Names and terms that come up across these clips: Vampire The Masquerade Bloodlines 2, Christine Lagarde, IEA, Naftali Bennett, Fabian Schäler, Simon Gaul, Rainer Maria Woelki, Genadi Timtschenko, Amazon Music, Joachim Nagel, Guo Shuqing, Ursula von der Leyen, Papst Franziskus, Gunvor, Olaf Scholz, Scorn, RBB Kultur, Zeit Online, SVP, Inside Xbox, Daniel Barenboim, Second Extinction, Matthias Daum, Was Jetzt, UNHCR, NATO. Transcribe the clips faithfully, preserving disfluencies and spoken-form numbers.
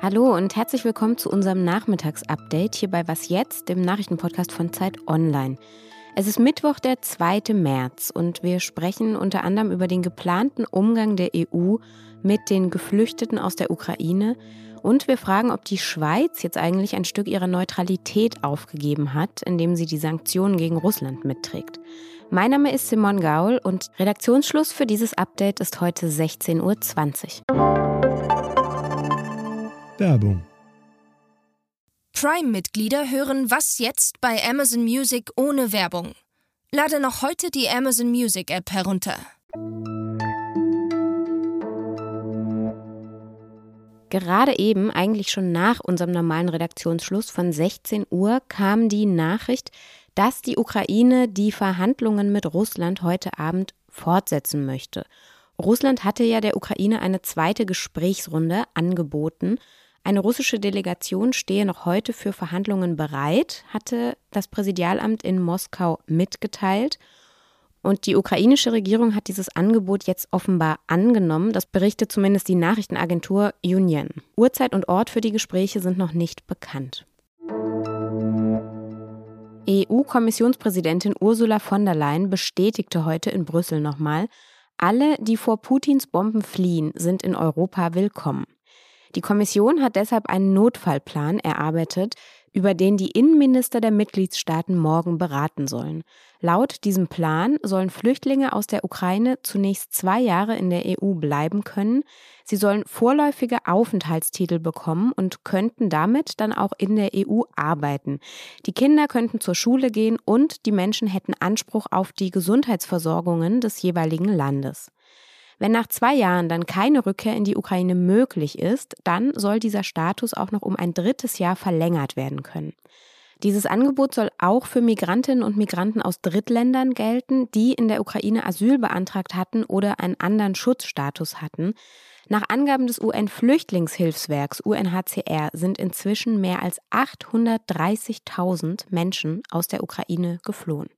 Hallo und herzlich willkommen zu unserem Nachmittagsupdate hier bei Was Jetzt, dem Nachrichtenpodcast von Zeit Online. Es ist Mittwoch, der zweite März, und wir sprechen unter anderem über den geplanten Umgang der E U mit den Geflüchteten aus der Ukraine und wir fragen, ob die Schweiz jetzt eigentlich ein Stück ihrer Neutralität aufgegeben hat, indem sie die Sanktionen gegen Russland mitträgt. Mein Name ist Simon Gaul und Redaktionsschluss für dieses Update ist heute sechzehn Uhr zwanzig. Werbung. Prime-Mitglieder hören Was Jetzt bei Amazon Music ohne Werbung. Lade noch heute die Amazon Music App herunter. Gerade eben, eigentlich schon nach unserem normalen Redaktionsschluss von sechzehn Uhr, kam die Nachricht, dass die Ukraine die Verhandlungen mit Russland heute Abend fortsetzen möchte. Russland hatte ja der Ukraine eine zweite Gesprächsrunde angeboten. Eine russische Delegation stehe noch heute für Verhandlungen bereit, hatte das Präsidialamt in Moskau mitgeteilt. Und die ukrainische Regierung hat dieses Angebot jetzt offenbar angenommen. Das berichtet zumindest die Nachrichtenagentur Union. Uhrzeit und Ort für die Gespräche sind noch nicht bekannt. E U-Kommissionspräsidentin Ursula von der Leyen bestätigte heute in Brüssel nochmal, alle, die vor Putins Bomben fliehen, sind in Europa willkommen. Die Kommission hat deshalb einen Notfallplan erarbeitet, über den die Innenminister der Mitgliedstaaten morgen beraten sollen. Laut diesem Plan sollen Flüchtlinge aus der Ukraine zunächst zwei Jahre in der E U bleiben können. Sie sollen vorläufige Aufenthaltstitel bekommen und könnten damit dann auch in der E U arbeiten. Die Kinder könnten zur Schule gehen und die Menschen hätten Anspruch auf die Gesundheitsversorgungen des jeweiligen Landes. Wenn nach zwei Jahren dann keine Rückkehr in die Ukraine möglich ist, dann soll dieser Status auch noch um ein drittes Jahr verlängert werden können. Dieses Angebot soll auch für Migrantinnen und Migranten aus Drittländern gelten, die in der Ukraine Asyl beantragt hatten oder einen anderen Schutzstatus hatten. Nach Angaben des U N-Flüchtlingshilfswerks U N H C R sind inzwischen mehr als achthundertdreißigtausend Menschen aus der Ukraine geflohen.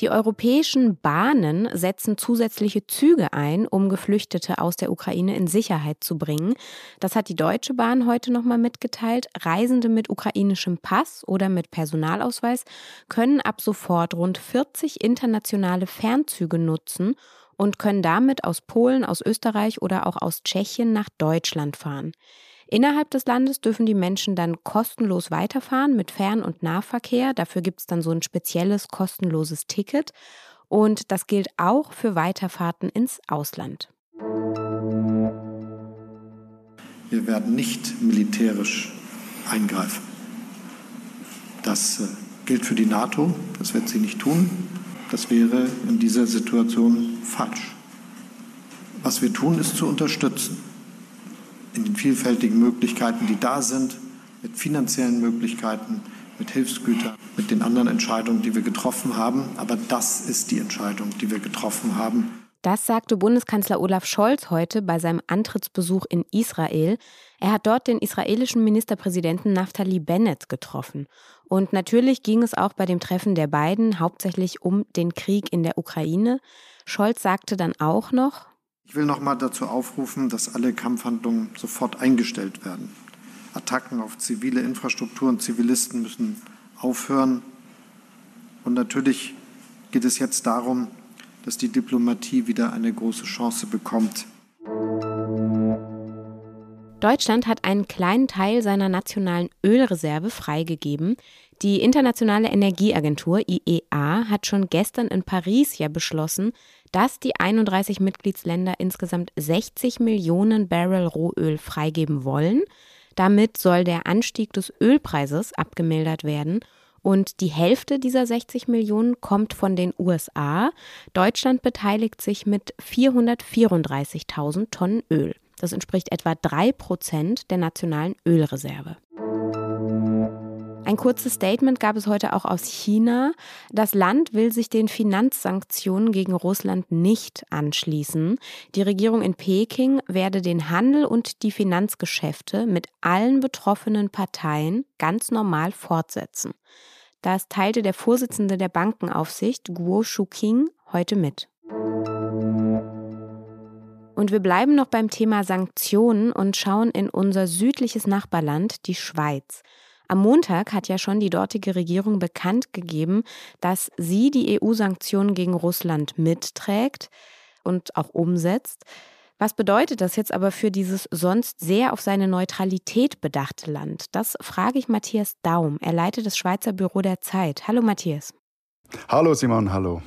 Die europäischen Bahnen setzen zusätzliche Züge ein, um Geflüchtete aus der Ukraine in Sicherheit zu bringen. Das hat die Deutsche Bahn heute nochmal mitgeteilt. Reisende mit ukrainischem Pass oder mit Personalausweis können ab sofort rund vierzig internationale Fernzüge nutzen und können damit aus Polen, aus Österreich oder auch aus Tschechien nach Deutschland fahren. Innerhalb des Landes dürfen die Menschen dann kostenlos weiterfahren mit Fern- und Nahverkehr. Dafür gibt es dann so ein spezielles kostenloses Ticket. Und das gilt auch für Weiterfahrten ins Ausland. Wir werden nicht militärisch eingreifen. Das gilt für die NATO. Das wird sie nicht tun. Das wäre in dieser Situation falsch. Was wir tun, ist zu unterstützen. In den vielfältigen Möglichkeiten, die da sind, mit finanziellen Möglichkeiten, mit Hilfsgütern, mit den anderen Entscheidungen, die wir getroffen haben. Aber das ist die Entscheidung, die wir getroffen haben. Das sagte Bundeskanzler Olaf Scholz heute bei seinem Antrittsbesuch in Israel. Er hat dort den israelischen Ministerpräsidenten Naftali Bennett getroffen. Und natürlich ging es auch bei dem Treffen der beiden hauptsächlich um den Krieg in der Ukraine. Scholz sagte dann auch noch: Ich will noch mal dazu aufrufen, dass alle Kampfhandlungen sofort eingestellt werden. Attacken auf zivile Infrastruktur und Zivilisten müssen aufhören. Und natürlich geht es jetzt darum, dass die Diplomatie wieder eine große Chance bekommt. Deutschland hat einen kleinen Teil seiner nationalen Ölreserve freigegeben. Die Internationale Energieagentur I E A hat schon gestern in Paris ja beschlossen, dass die einunddreißig Mitgliedsländer insgesamt sechzig Millionen Barrel Rohöl freigeben wollen. Damit soll der Anstieg des Ölpreises abgemildert werden. Und die Hälfte dieser sechzig Millionen kommt von den U S A. Deutschland beteiligt sich mit vierhundertvierunddreißigtausend Tonnen Öl. Das entspricht etwa drei Prozent der nationalen Ölreserve. Ein kurzes Statement gab es heute auch aus China. Das Land will sich den Finanzsanktionen gegen Russland nicht anschließen. Die Regierung in Peking werde den Handel und die Finanzgeschäfte mit allen betroffenen Parteien ganz normal fortsetzen. Das teilte der Vorsitzende der Bankenaufsicht, Guo Shuqing, heute mit. Und wir bleiben noch beim Thema Sanktionen und schauen in unser südliches Nachbarland, die Schweiz. Am Montag hat ja schon die dortige Regierung bekannt gegeben, dass sie die E U-Sanktionen gegen Russland mitträgt und auch umsetzt. Was bedeutet das jetzt aber für dieses sonst sehr auf seine Neutralität bedachte Land? Das frage ich Matthias Daum. Er leitet das Schweizer Büro der Zeit. Hallo Matthias. Hallo Simon, hallo.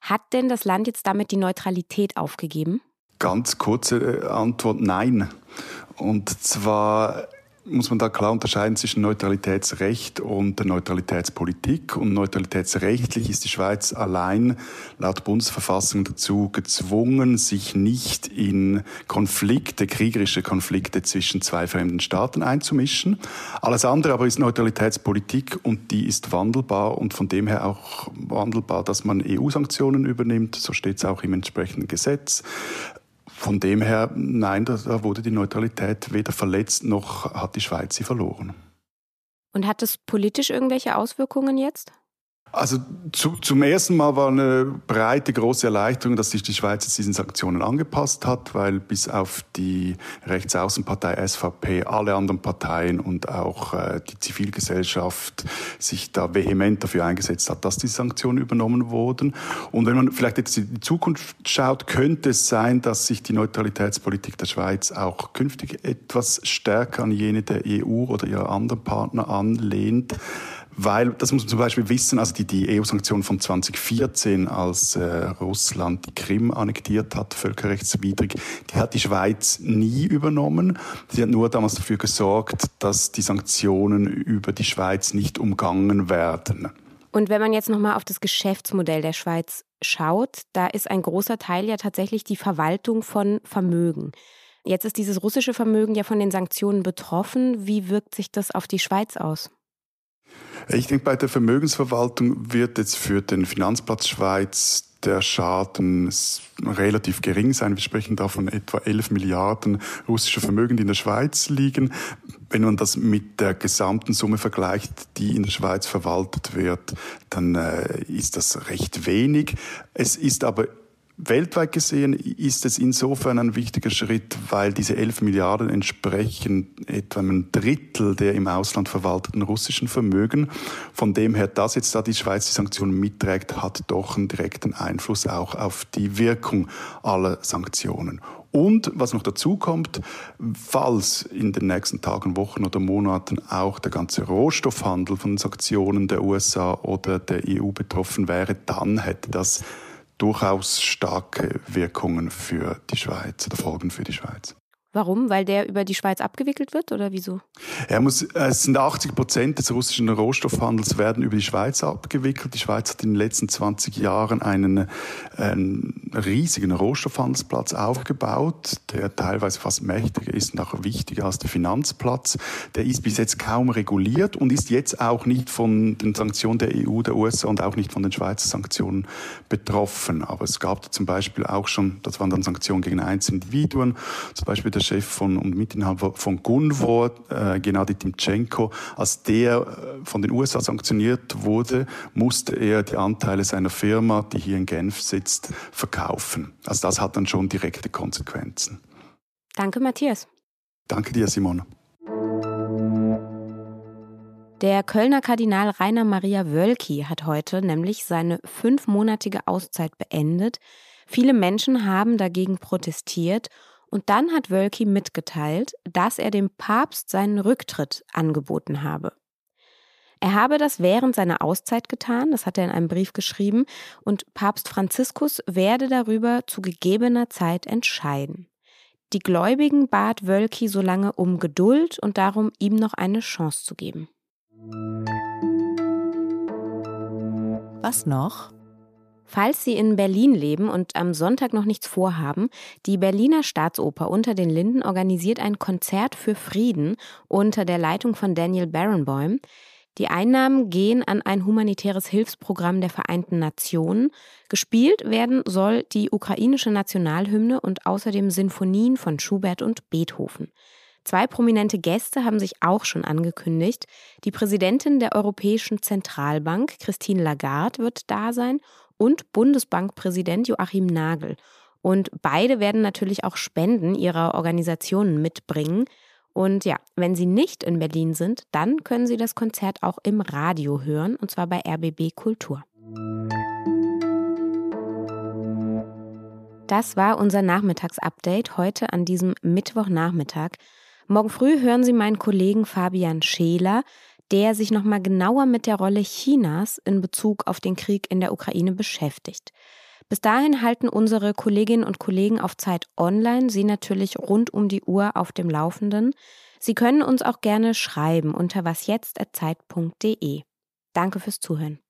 Hat denn das Land jetzt damit die Neutralität aufgegeben? Ganz kurze Antwort, nein. Und zwar muss man da klar unterscheiden zwischen Neutralitätsrecht und Neutralitätspolitik. Und neutralitätsrechtlich ist die Schweiz allein laut Bundesverfassung dazu gezwungen, sich nicht in Konflikte, kriegerische Konflikte zwischen zwei fremden Staaten einzumischen. Alles andere aber ist Neutralitätspolitik und die ist wandelbar und von dem her auch wandelbar, dass man E U-Sanktionen übernimmt. So steht es auch im entsprechenden Gesetz. Von dem her, nein, da wurde die Neutralität weder verletzt, noch hat die Schweiz sie verloren. Und hat das politisch irgendwelche Auswirkungen jetzt? Also zu, zum ersten Mal war eine breite, große Erleichterung, dass sich die Schweiz jetzt diesen Sanktionen angepasst hat, weil bis auf die Rechtsaußenpartei S V P alle anderen Parteien und auch äh, die Zivilgesellschaft sich da vehement dafür eingesetzt hat, dass die Sanktionen übernommen wurden. Und wenn man vielleicht jetzt in die Zukunft schaut, könnte es sein, dass sich die Neutralitätspolitik der Schweiz auch künftig etwas stärker an jene der E U oder ihrer anderen Partner anlehnt. Weil, das muss man zum Beispiel wissen, also die, die E U-Sanktionen von zwanzig vierzehn, als äh, Russland die Krim annektiert hat, völkerrechtswidrig, die hat die Schweiz nie übernommen. Sie hat nur damals dafür gesorgt, dass die Sanktionen über die Schweiz nicht umgangen werden. Und wenn man jetzt nochmal auf das Geschäftsmodell der Schweiz schaut, da ist ein großer Teil ja tatsächlich die Verwaltung von Vermögen. Jetzt ist dieses russische Vermögen ja von den Sanktionen betroffen. Wie wirkt sich das auf die Schweiz aus? Ich denke, bei der Vermögensverwaltung wird jetzt für den Finanzplatz Schweiz der Schaden relativ gering sein. Wir sprechen da von etwa elf Milliarden russischer Vermögen, die in der Schweiz liegen. Wenn man das mit der gesamten Summe vergleicht, die in der Schweiz verwaltet wird, dann äh, ist das recht wenig. Es ist aber weltweit gesehen ist es insofern ein wichtiger Schritt, weil diese elf Milliarden entsprechen etwa einem Drittel der im Ausland verwalteten russischen Vermögen. Von dem her, dass jetzt da die Schweiz die Sanktionen mitträgt, hat doch einen direkten Einfluss auch auf die Wirkung aller Sanktionen. Und was noch dazu kommt, falls in den nächsten Tagen, Wochen oder Monaten auch der ganze Rohstoffhandel von Sanktionen der U S A oder der E U betroffen wäre, dann hätte das durchaus starke Wirkungen für die Schweiz oder Folgen für die Schweiz. Warum? Weil der über die Schweiz abgewickelt wird oder wieso? Er muss, es sind achtzig Prozent des russischen Rohstoffhandels werden über die Schweiz abgewickelt. Die Schweiz hat in den letzten zwanzig Jahren einen, einen riesigen Rohstoffhandelsplatz aufgebaut, der teilweise fast mächtiger ist und auch wichtiger als der Finanzplatz. Der ist bis jetzt kaum reguliert und ist jetzt auch nicht von den Sanktionen der E U, der U S A und auch nicht von den Schweizer Sanktionen betroffen. Aber es gab zum Beispiel auch schon, das waren dann Sanktionen gegen einzelne Individuen, zum Beispiel der Chef von, und Mitinhaber von Gunvor, äh, Genadi Timtschenko, als der von den U S A sanktioniert wurde, musste er die Anteile seiner Firma, die hier in Genf sitzt, verkaufen. Also das hat dann schon direkte Konsequenzen. Danke, Matthias. Danke dir, Simone. Der Kölner Kardinal Rainer Maria Woelki hat heute nämlich seine fünfmonatige Auszeit beendet. Viele Menschen haben dagegen protestiert. Und dann hat Woelki mitgeteilt, dass er dem Papst seinen Rücktritt angeboten habe. Er habe das während seiner Auszeit getan, das hat er in einem Brief geschrieben, und Papst Franziskus werde darüber zu gegebener Zeit entscheiden. Die Gläubigen bat Woelki so lange um Geduld und darum, ihm noch eine Chance zu geben. Was noch? Falls Sie in Berlin leben und am Sonntag noch nichts vorhaben, die Berliner Staatsoper unter den Linden organisiert ein Konzert für Frieden unter der Leitung von Daniel Barenboim. Die Einnahmen gehen an ein humanitäres Hilfsprogramm der Vereinten Nationen. Gespielt werden soll die ukrainische Nationalhymne und außerdem Sinfonien von Schubert und Beethoven. Zwei prominente Gäste haben sich auch schon angekündigt. Die Präsidentin der Europäischen Zentralbank, Christine Lagarde, wird da sein und Bundesbankpräsident Joachim Nagel. Und beide werden natürlich auch Spenden ihrer Organisationen mitbringen. Und ja, wenn Sie nicht in Berlin sind, dann können Sie das Konzert auch im Radio hören, und zwar bei R B B Kultur. Das war unser Nachmittagsupdate heute an diesem Mittwochnachmittag. Morgen früh hören Sie meinen Kollegen Fabian Schäler, der sich nochmal genauer mit der Rolle Chinas in Bezug auf den Krieg in der Ukraine beschäftigt. Bis dahin halten unsere Kolleginnen und Kollegen auf Zeit Online Sie natürlich rund um die Uhr auf dem Laufenden. Sie können uns auch gerne schreiben unter wasjetzt at zeit punkt de. Danke fürs Zuhören.